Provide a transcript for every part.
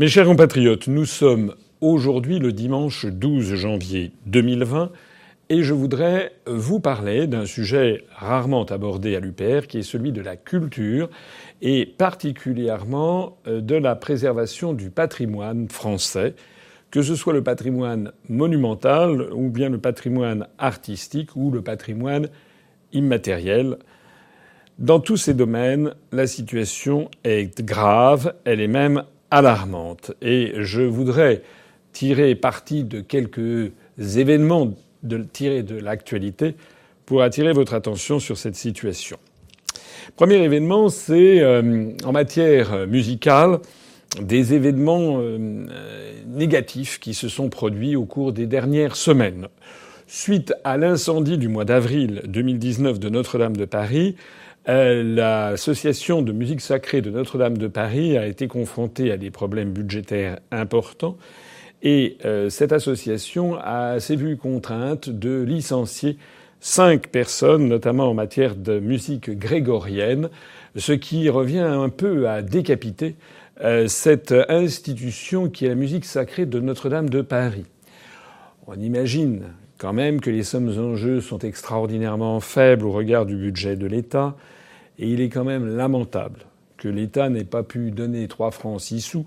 Mes chers compatriotes, nous sommes aujourd'hui le dimanche 12 janvier 2020 et je voudrais vous parler d'un sujet rarement abordé à l'UPR qui est celui de la culture et particulièrement de la préservation du patrimoine français, que ce soit le patrimoine monumental ou bien le patrimoine artistique ou le patrimoine immatériel. Dans tous ces domaines, la situation est grave, elle est même alarmante. Et je voudrais tirer parti de quelques événements tirés de l'actualité pour attirer votre attention sur cette situation. Premier événement, c'est en matière musicale des événements négatifs qui se sont produits au cours des dernières semaines. Suite à l'incendie du mois d'avril 2019 de Notre-Dame de Paris, l'association de musique sacrée de Notre-Dame de Paris a été confrontée à des problèmes budgétaires importants et cette association s'est vue contrainte de licencier 5 personnes, notamment en matière de musique grégorienne, ce qui revient un peu à décapiter cette institution qui est la musique sacrée de Notre-Dame de Paris. On imagine quand même que les sommes en jeu sont extraordinairement faibles au regard du budget de l'État. Et il est quand même lamentable que l'État n'ait pas pu donner 3 francs 6 sous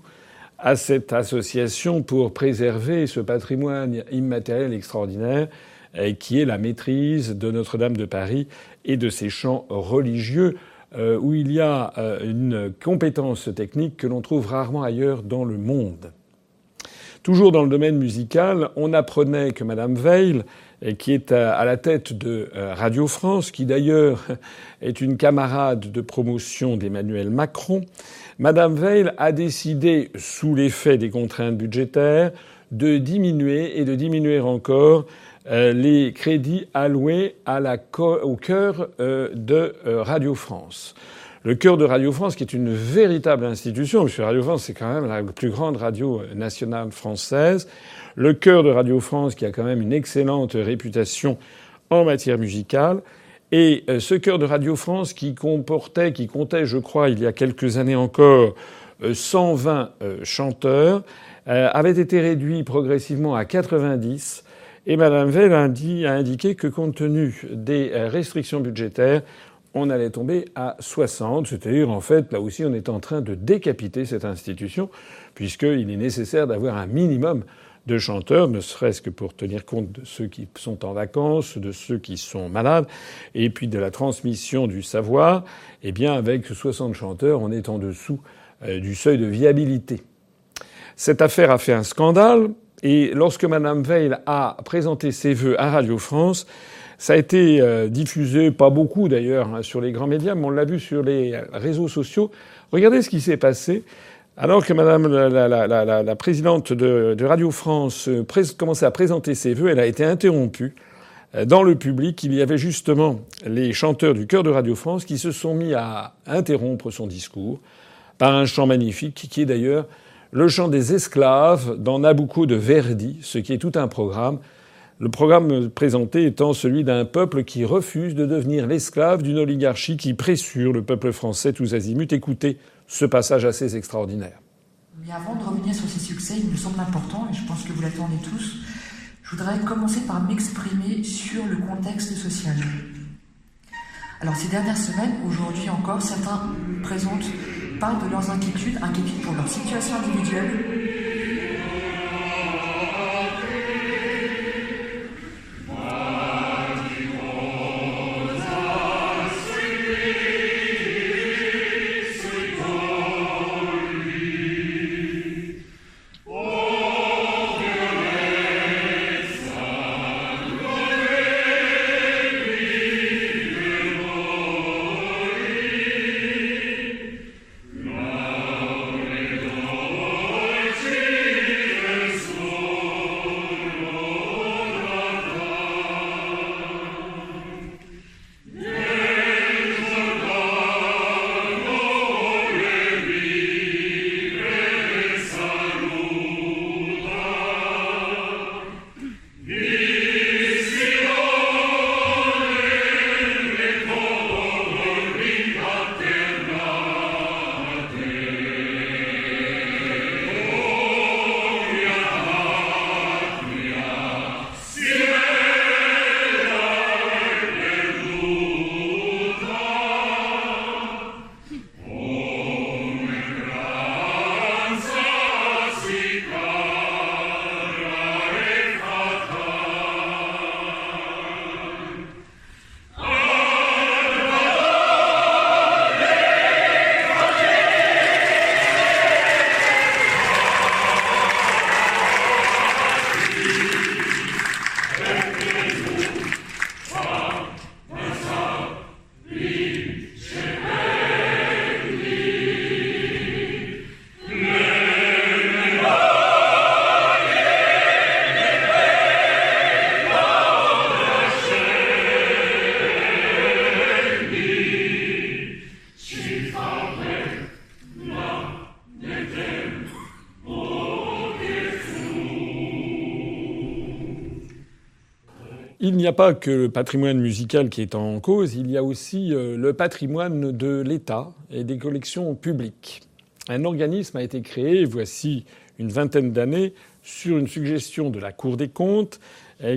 à cette association pour préserver ce patrimoine immatériel extraordinaire qui est la maîtrise de Notre-Dame de Paris et de ses chants religieux où il y a une compétence technique que l'on trouve rarement ailleurs dans le monde. Toujours dans le domaine musical, on apprenait que Mme Veil, qui est à la tête de Radio France, qui d'ailleurs est une camarade de promotion d'Emmanuel Macron, Mme Veil a décidé, sous l'effet des contraintes budgétaires, de diminuer et de diminuer encore les crédits alloués au cœur de Radio France. Le cœur de Radio France, qui est une véritable institution, puisque Radio France, c'est quand même la plus grande radio nationale française. Le cœur de Radio France, qui a quand même une excellente réputation en matière musicale. Et ce cœur de Radio France qui comptait, je crois, il y a quelques années encore, 120 chanteurs, avait été réduit progressivement à 90. Et Mme Veil a indiqué que, compte tenu des restrictions budgétaires, on allait tomber à 60. C'est-à-dire, en fait, là aussi, on est en train de décapiter cette institution, puisqu'il est nécessaire d'avoir un minimum de chanteurs, ne serait-ce que pour tenir compte de ceux qui sont en vacances, de ceux qui sont malades, et puis de la transmission du savoir. Eh bien, avec 60 chanteurs, on est en dessous du seuil de viabilité. Cette affaire a fait un scandale, et lorsque Mme Veil a présenté ses vœux à Radio France, ça a été diffusé, pas beaucoup d'ailleurs, sur les grands médias, mais on l'a vu sur les réseaux sociaux. Regardez ce qui s'est passé. Alors que Madame la présidente de Radio France commençait à présenter ses vœux, elle a été interrompue. Dans le public, il y avait justement les chanteurs du chœur de Radio France qui se sont mis à interrompre son discours par un chant magnifique, qui est d'ailleurs le chant des esclaves dans Nabucco de Verdi, ce qui est tout un programme. Le programme présenté étant celui d'un peuple qui refuse de devenir l'esclave d'une oligarchie qui pressure le peuple français tous azimuts. Écoutez ce passage assez extraordinaire. Mais avant de revenir sur ces succès, il me semble important, et je pense que vous l'attendez tous, je voudrais commencer par m'exprimer sur le contexte social. Alors ces dernières semaines, aujourd'hui encore, certains présentent, parlent de leurs inquiétudes pour leur situation individuelle, Il n'y a pas que le patrimoine musical qui est en cause, il y a aussi le patrimoine de l'État et des collections publiques. Un organisme a été créé, voici une vingtaine d'années, sur une suggestion de la Cour des comptes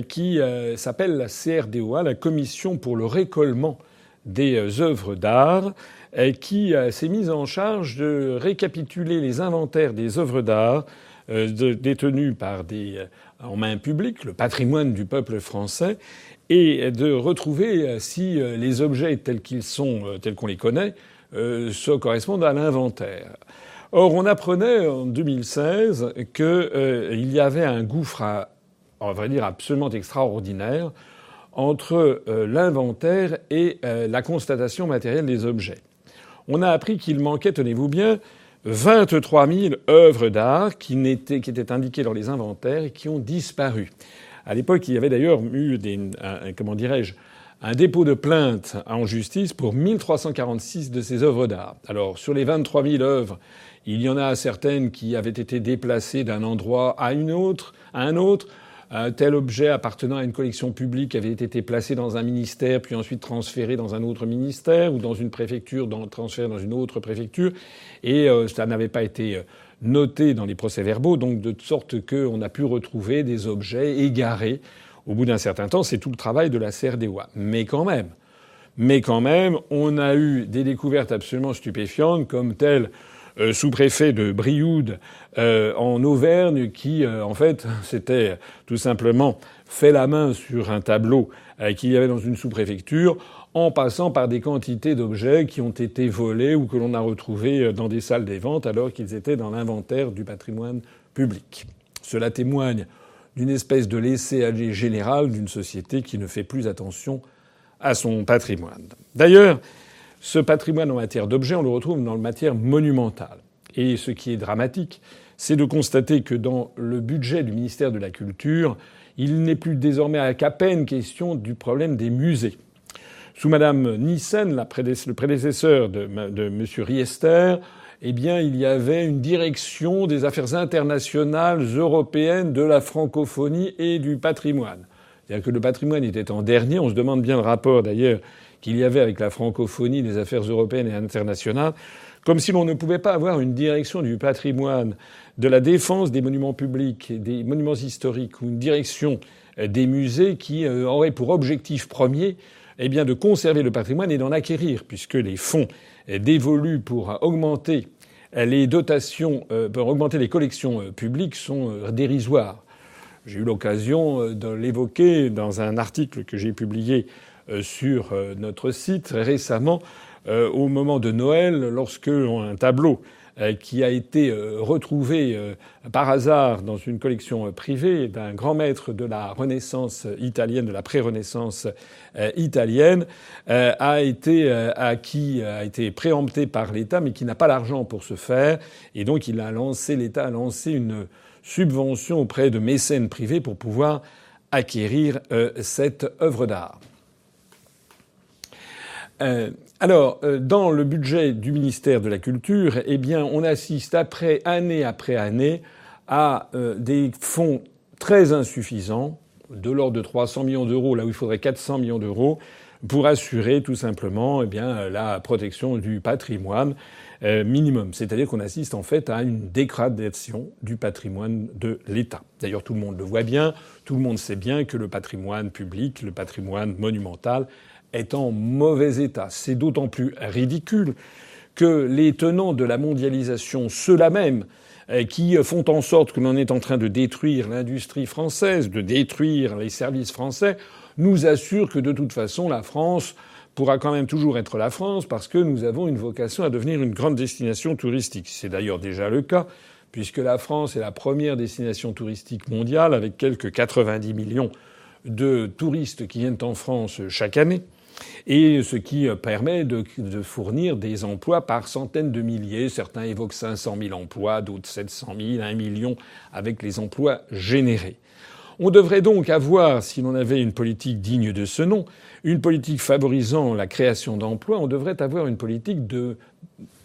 qui s'appelle la CRDOA, la Commission pour le récollement des œuvres d'art, qui s'est mise en charge de récapituler les inventaires des œuvres d'art détenues par en main publique, le patrimoine du peuple français, et de retrouver si les objets tels qu'ils sont, tels qu'on les connaît, se correspondent à l'inventaire. Or, on apprenait en 2016 qu'il y avait un gouffre, on va dire absolument extraordinaire, entre l'inventaire et la constatation matérielle des objets. On a appris qu'il manquait, tenez-vous bien, 23 000 œuvres d'art qui étaient indiquées dans les inventaires et qui ont disparu. À l'époque, il y avait d'ailleurs eu un dépôt de plainte en justice pour 1346 de ces œuvres d'art. Alors, sur les 23 000 œuvres, il y en a certaines qui avaient été déplacées d'un endroit à un autre. Un tel objet appartenant à une collection publique avait été placé dans un ministère, puis ensuite transféré dans un autre ministère ou dans une préfecture, transféré dans une autre préfecture. Et ça n'avait pas été noté dans les procès-verbaux, donc de sorte qu'on a pu retrouver des objets égarés. Au bout d'un certain temps, c'est tout le travail de la CRDOA. Mais quand même, on a eu des découvertes absolument stupéfiantes comme telle. Sous-préfet de Brioude en Auvergne qui, en fait, s'était tout simplement fait la main sur un tableau qu'il y avait dans une sous-préfecture en passant par des quantités d'objets qui ont été volés ou que l'on a retrouvés dans des salles des ventes alors qu'ils étaient dans l'inventaire du patrimoine public. Cela témoigne d'une espèce de laisser-aller général d'une société qui ne fait plus attention à son patrimoine. D'ailleurs, ce patrimoine en matière d'objets, on le retrouve dans la matière monumentale. Et ce qui est dramatique, c'est de constater que dans le budget du ministère de la Culture, il n'est plus désormais qu'à peine question du problème des musées. Sous Mme Nissen, le prédécesseur de M. Riester, eh bien, il y avait une direction des affaires internationales européennes de la francophonie et du patrimoine. C'est-à-dire que le patrimoine était en dernier. On se demande bien le rapport, d'ailleurs, qu'il y avait avec la francophonie des affaires européennes et internationales, comme si l'on ne pouvait pas avoir une direction du patrimoine, de la défense des monuments publics, des monuments historiques, ou une direction des musées qui aurait pour objectif premier eh bien, de conserver le patrimoine et d'en acquérir, puisque les fonds dévolus pour augmenter les dotations, pour augmenter les collections publiques sont dérisoires. J'ai eu l'occasion de l'évoquer dans un article que j'ai publié sur notre site récemment, au moment de Noël, lorsque un tableau qui a été retrouvé par hasard dans une collection privée d'un grand maître de la Renaissance italienne, de la pré-Renaissance italienne, a été préempté par l'État, mais qui n'a pas l'argent pour ce faire, et donc l'État a lancé une subvention auprès de mécènes privés pour pouvoir acquérir cette œuvre d'art. Dans le budget du ministère de la Culture, eh bien, on assiste année après année, à des fonds très insuffisants, de l'ordre de 300 millions d'euros, là où il faudrait 400 millions d'euros, pour assurer tout simplement, eh bien, la protection du patrimoine minimum. C'est-à-dire qu'on assiste en fait à une dégradation du patrimoine de l'État. D'ailleurs, tout le monde le voit bien, tout le monde sait bien que le patrimoine public, le patrimoine monumental, est en mauvais état. C'est d'autant plus ridicule que les tenants de la mondialisation, ceux-là même, qui font en sorte que l'on est en train de détruire l'industrie française, de détruire les services français, nous assurent que de toute façon la France pourra quand même toujours être la France parce que nous avons une vocation à devenir une grande destination touristique. C'est d'ailleurs déjà le cas puisque la France est la première destination touristique mondiale avec quelques 90 millions de touristes qui viennent en France chaque année. Et ce qui permet de fournir des emplois par centaines de milliers. Certains évoquent 500 000 emplois, d'autres 700 000, 1 million avec les emplois générés. On devrait donc avoir, si l'on avait une politique digne de ce nom, une politique favorisant la création d'emplois. On devrait avoir une politique de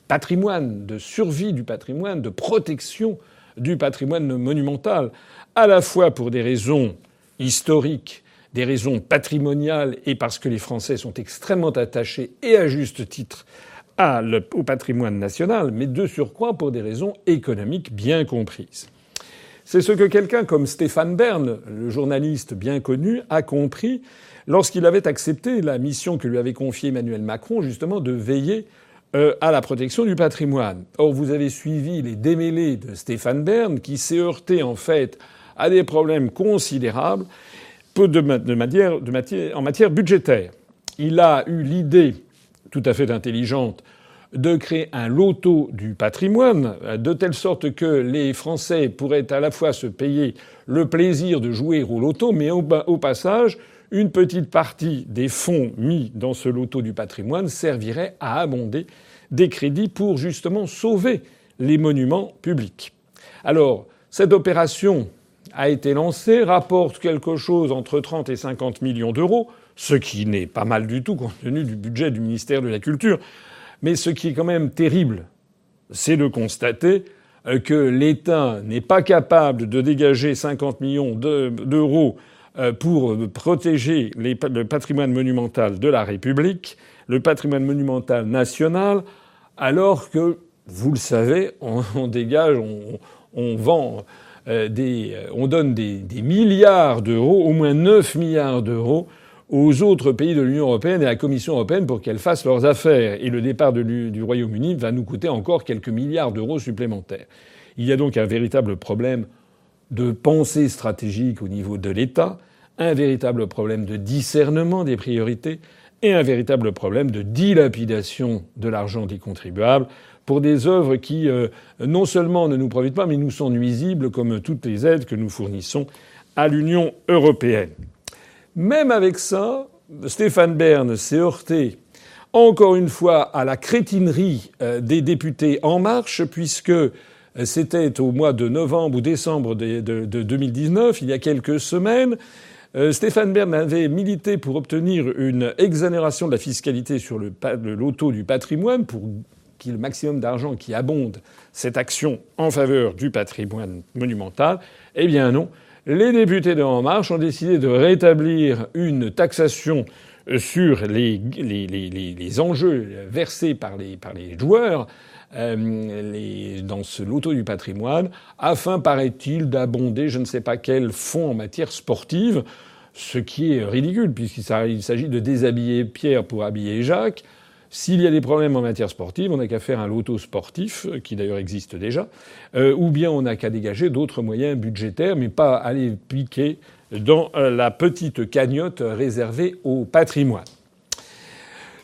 patrimoine, de survie du patrimoine, de protection du patrimoine monumental, à la fois pour des raisons historiques des raisons patrimoniales et parce que les Français sont extrêmement attachés, et à juste titre, au patrimoine national, mais de surcroît pour des raisons économiques bien comprises. C'est ce que quelqu'un comme Stéphane Bern, le journaliste bien connu, a compris lorsqu'il avait accepté la mission que lui avait confiée Emmanuel Macron, justement, de veiller à la protection du patrimoine. Or, vous avez suivi les démêlés de Stéphane Bern, qui s'est heurté, en fait, à des problèmes considérables en matière budgétaire. Il a eu l'idée tout à fait intelligente de créer un loto du patrimoine, de telle sorte que les Français pourraient à la fois se payer le plaisir de jouer au loto, mais au passage, une petite partie des fonds mis dans ce loto du patrimoine servirait à abonder des crédits pour justement sauver les monuments publics. Alors, cette opération a été lancée, rapporte quelque chose entre 30 et 50 millions d'euros, ce qui n'est pas mal du tout compte tenu du budget du ministère de la Culture. Mais ce qui est quand même terrible, c'est de constater que l'État n'est pas capable de dégager 50 millions d'euros pour protéger le patrimoine monumental de la République, le patrimoine monumental national, alors que, vous le savez, on dégage, on vend... on donne des milliards d'euros, au moins 9 milliards d'euros, aux autres pays de l'Union européenne et à la Commission européenne pour qu'elles fassent leurs affaires. Et le départ du Royaume-Uni va nous coûter encore quelques milliards d'euros supplémentaires. Il y a donc un véritable problème de pensée stratégique au niveau de l'État, un véritable problème de discernement des priorités et un véritable problème de dilapidation de l'argent des contribuables pour des œuvres qui, non seulement ne nous profitent pas, mais nous sont nuisibles, comme toutes les aides que nous fournissons à l'Union européenne. Même avec ça, Stéphane Bern s'est heurté, encore une fois, à la crétinerie des députés En Marche, puisque c'était au mois de novembre ou décembre de 2019, il y a quelques semaines, Stéphane Bern avait milité pour obtenir une exonération de la fiscalité sur le loto du patrimoine pour le maximum d'argent qui abonde cette action en faveur du patrimoine monumental. Eh bien non. Les députés de En Marche ont décidé de rétablir une taxation sur les enjeux versés par les joueurs dans ce loto du patrimoine afin, paraît-il, d'abonder je ne sais pas quel fonds en matière sportive, ce qui est ridicule puisqu'il s'agit de déshabiller Pierre pour habiller Jacques. S'il y a des problèmes en matière sportive, on n'a qu'à faire un loto sportif, qui d'ailleurs existe déjà, ou bien on n'a qu'à dégager d'autres moyens budgétaires, mais pas aller piquer dans la petite cagnotte réservée au patrimoine.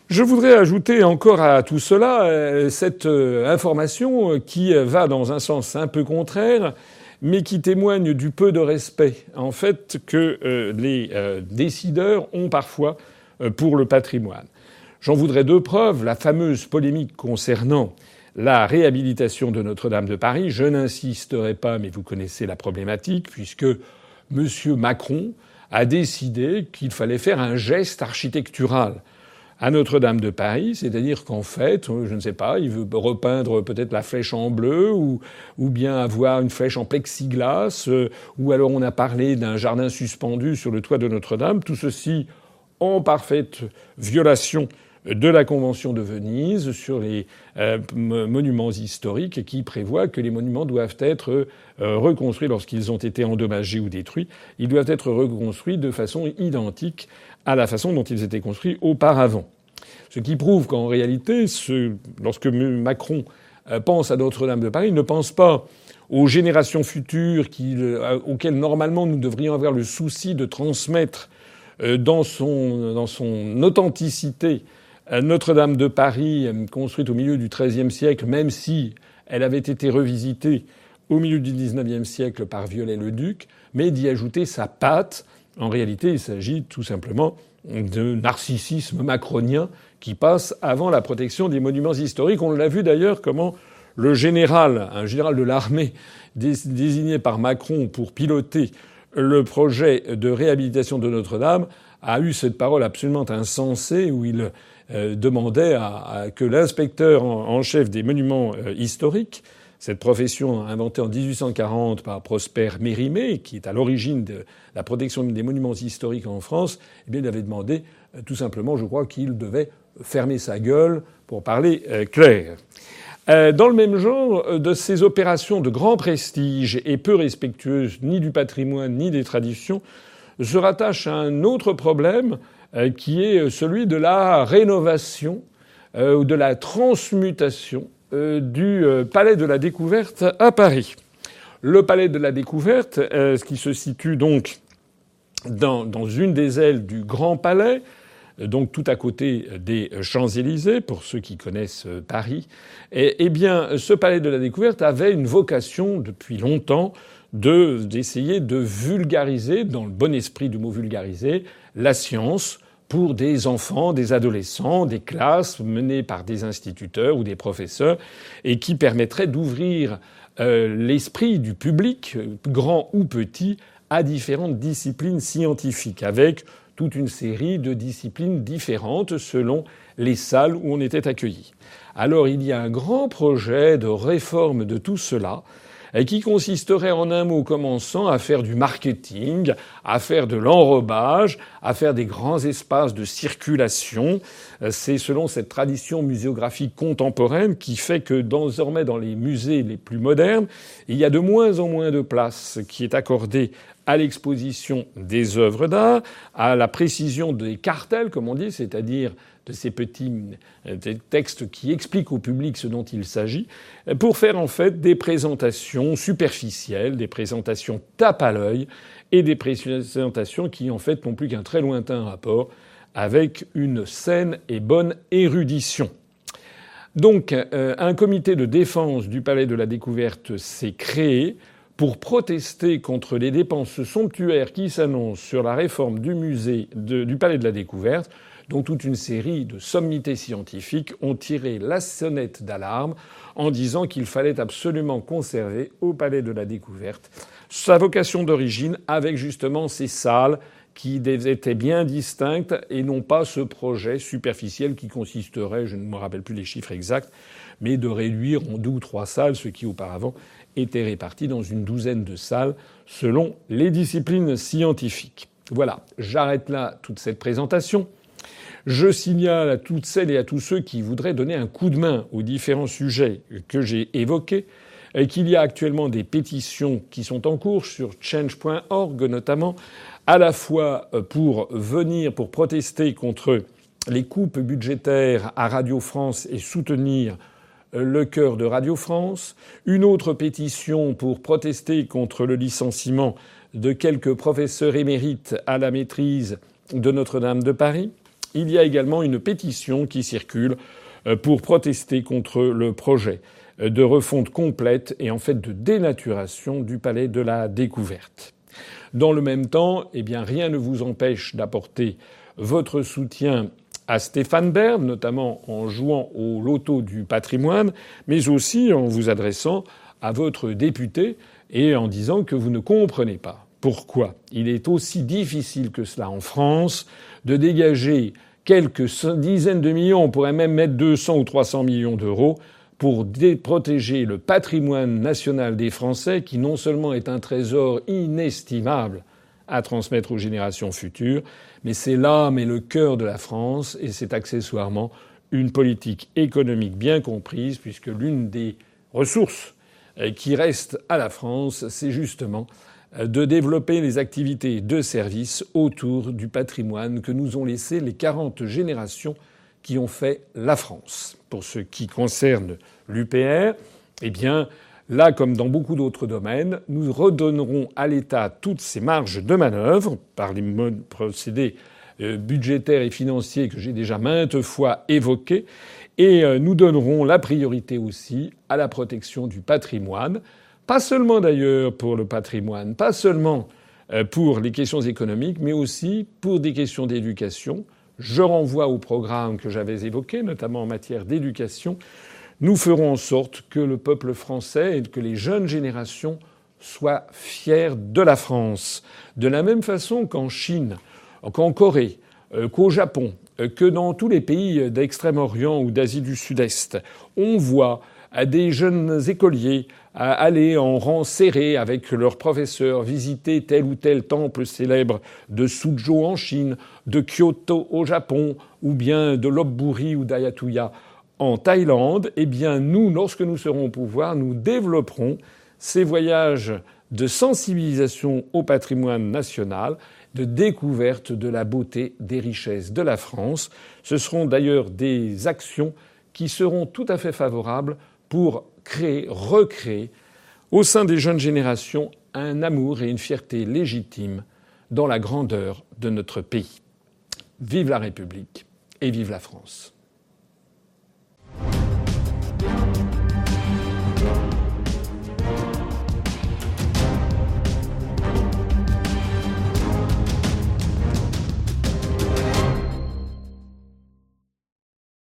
Je voudrais ajouter encore à tout cela cette information qui va dans un sens un peu contraire, mais qui témoigne du peu de respect, en fait, que les décideurs ont parfois pour le patrimoine. J'en voudrais deux preuves. La fameuse polémique concernant la réhabilitation de Notre-Dame de Paris. Je n'insisterai pas, mais vous connaissez la problématique, puisque M. Macron a décidé qu'il fallait faire un geste architectural à Notre-Dame de Paris. C'est-à-dire qu'en fait, je ne sais pas, il veut repeindre peut-être la flèche en bleu ou bien avoir une flèche en plexiglas. Ou alors on a parlé d'un jardin suspendu sur le toit de Notre-Dame. Tout ceci en parfaite violation de la Convention de Venise sur les monuments historiques qui prévoit que les monuments doivent être reconstruits lorsqu'ils ont été endommagés ou détruits. Ils doivent être reconstruits de façon identique à la façon dont ils étaient construits auparavant. Ce qui prouve qu'en réalité, lorsque Macron pense à Notre-Dame de Paris, il ne pense pas aux générations futures auxquelles normalement nous devrions avoir le souci de transmettre dans son authenticité Notre-Dame de Paris, construite au milieu du XIIIe siècle, même si elle avait été revisitée au milieu du XIXe siècle par Viollet-le-Duc, mais d'y ajouter sa patte. En réalité, il s'agit tout simplement de narcissisme macronien qui passe avant la protection des monuments historiques. On l'a vu d'ailleurs comment le général, un général de l'armée désigné par Macron pour piloter le projet de réhabilitation de Notre-Dame a eu cette parole absolument insensée où il demandait que l'inspecteur en chef des monuments historiques Cette profession inventée en 1840 par Prosper Mérimée, qui est à l'origine de la protection des monuments historiques en France, eh bien, il avait demandé tout simplement, je crois, qu'il devait fermer sa gueule pour parler clair. Dans le même genre, de ces opérations de grand prestige et peu respectueuses ni du patrimoine ni des traditions se rattache à un autre problème qui est celui de la rénovation ou de la transmutation du Palais de la Découverte à Paris. Le Palais de la Découverte, qui se situe donc dans une des ailes du Grand Palais, donc tout à côté des Champs-Élysées, pour ceux qui connaissent Paris, eh bien ce Palais de la Découverte avait une vocation depuis longtemps d'essayer de vulgariser, dans le bon esprit du mot vulgariser, la science pour des enfants, des adolescents, des classes menées par des instituteurs ou des professeurs et qui permettraient d'ouvrir l'esprit du public, grand ou petit, à différentes disciplines scientifiques avec toute une série de disciplines différentes selon les salles où on était accueillis. Alors il y a un grand projet de réforme de tout cela qui consisterait en un mot commençant à faire du marketing, à faire de l'enrobage, à faire des grands espaces de circulation. C'est selon cette tradition muséographique contemporaine qui fait que désormais dans les musées les plus modernes, il y a de moins en moins de place qui est accordée à l'exposition des œuvres d'art, à la précision des cartels, comme on dit, c'est-à-dire de ces petits textes qui expliquent au public ce dont il s'agit, pour faire en fait des présentations superficielles, des présentations tape à l'œil et des présentations qui en fait n'ont plus qu'un très lointain rapport avec une saine et bonne érudition. Donc un comité de défense du Palais de la Découverte s'est créé pour protester contre les dépenses somptuaires qui s'annoncent sur la réforme du musée du Palais de la Découverte, dont toute une série de sommités scientifiques ont tiré la sonnette d'alarme en disant qu'il fallait absolument conserver au Palais de la Découverte sa vocation d'origine avec justement ces salles qui étaient bien distinctes et non pas ce projet superficiel qui consisterait, je ne me rappelle plus les chiffres exacts, mais de réduire en 2 ou 3 salles ce qui auparavant était réparti dans une douzaine de salles selon les disciplines scientifiques. Voilà, j'arrête là toute cette présentation. Je signale à toutes celles et à tous ceux qui voudraient donner un coup de main aux différents sujets que j'ai évoqués qu'il y a actuellement des pétitions qui sont en cours sur change.org notamment, à la fois pour protester contre les coupes budgétaires à Radio France et soutenir le cœur de Radio France, une autre pétition pour protester contre le licenciement de quelques professeurs émérites à la maîtrise de Notre-Dame de Paris. Il y a également une pétition qui circule pour protester contre le projet de refonte complète et en fait de dénaturation du Palais de la Découverte. Dans le même temps, eh bien, rien ne vous empêche d'apporter votre soutien à Stéphane Bern, notamment en jouant au loto du patrimoine, mais aussi en vous adressant à votre député et en disant que vous ne comprenez pas pourquoi il est aussi difficile que cela en France de dégager quelques dizaines de millions, on pourrait même mettre 200 ou 300 millions d'euros, pour protéger le patrimoine national des Français, qui non seulement est un trésor inestimable à transmettre aux générations futures, mais c'est l'âme et le cœur de la France, et c'est accessoirement une politique économique bien comprise, puisque l'une des ressources qui reste à la France, c'est justement de développer les activités de service autour du patrimoine que nous ont laissé les 40 générations qui ont fait la France. Pour ce qui concerne l'UPR, eh bien, là, comme dans beaucoup d'autres domaines, nous redonnerons à l'État toutes ses marges de manœuvre par les procédés budgétaires et financiers que j'ai déjà maintes fois évoqués. Et nous donnerons la priorité aussi à la protection du patrimoine. Pas seulement d'ailleurs pour le patrimoine, pas seulement pour les questions économiques, mais aussi pour des questions d'éducation. Je renvoie au programme que j'avais évoqué, notamment en matière d'éducation. Nous ferons en sorte que le peuple français et que les jeunes générations soient fiers de la France. De la même façon qu'en Chine, qu'en Corée, qu'au Japon, que dans tous les pays d'Extrême-Orient ou d'Asie du Sud-Est, on voit à des jeunes écoliers à aller en rang serré avec leurs professeurs, visiter tel ou tel temple célèbre de Suzhou en Chine, de Kyoto au Japon, ou bien de Lopburi ou d'Ayutthaya en Thaïlande, eh bien nous, lorsque nous serons au pouvoir, nous développerons ces voyages de sensibilisation au patrimoine national, de découverte de la beauté des richesses de la France. Ce seront d'ailleurs des actions qui seront tout à fait favorables pour créer, recréer au sein des jeunes générations un amour et une fierté légitimes dans la grandeur de notre pays. Vive la République et vive la France.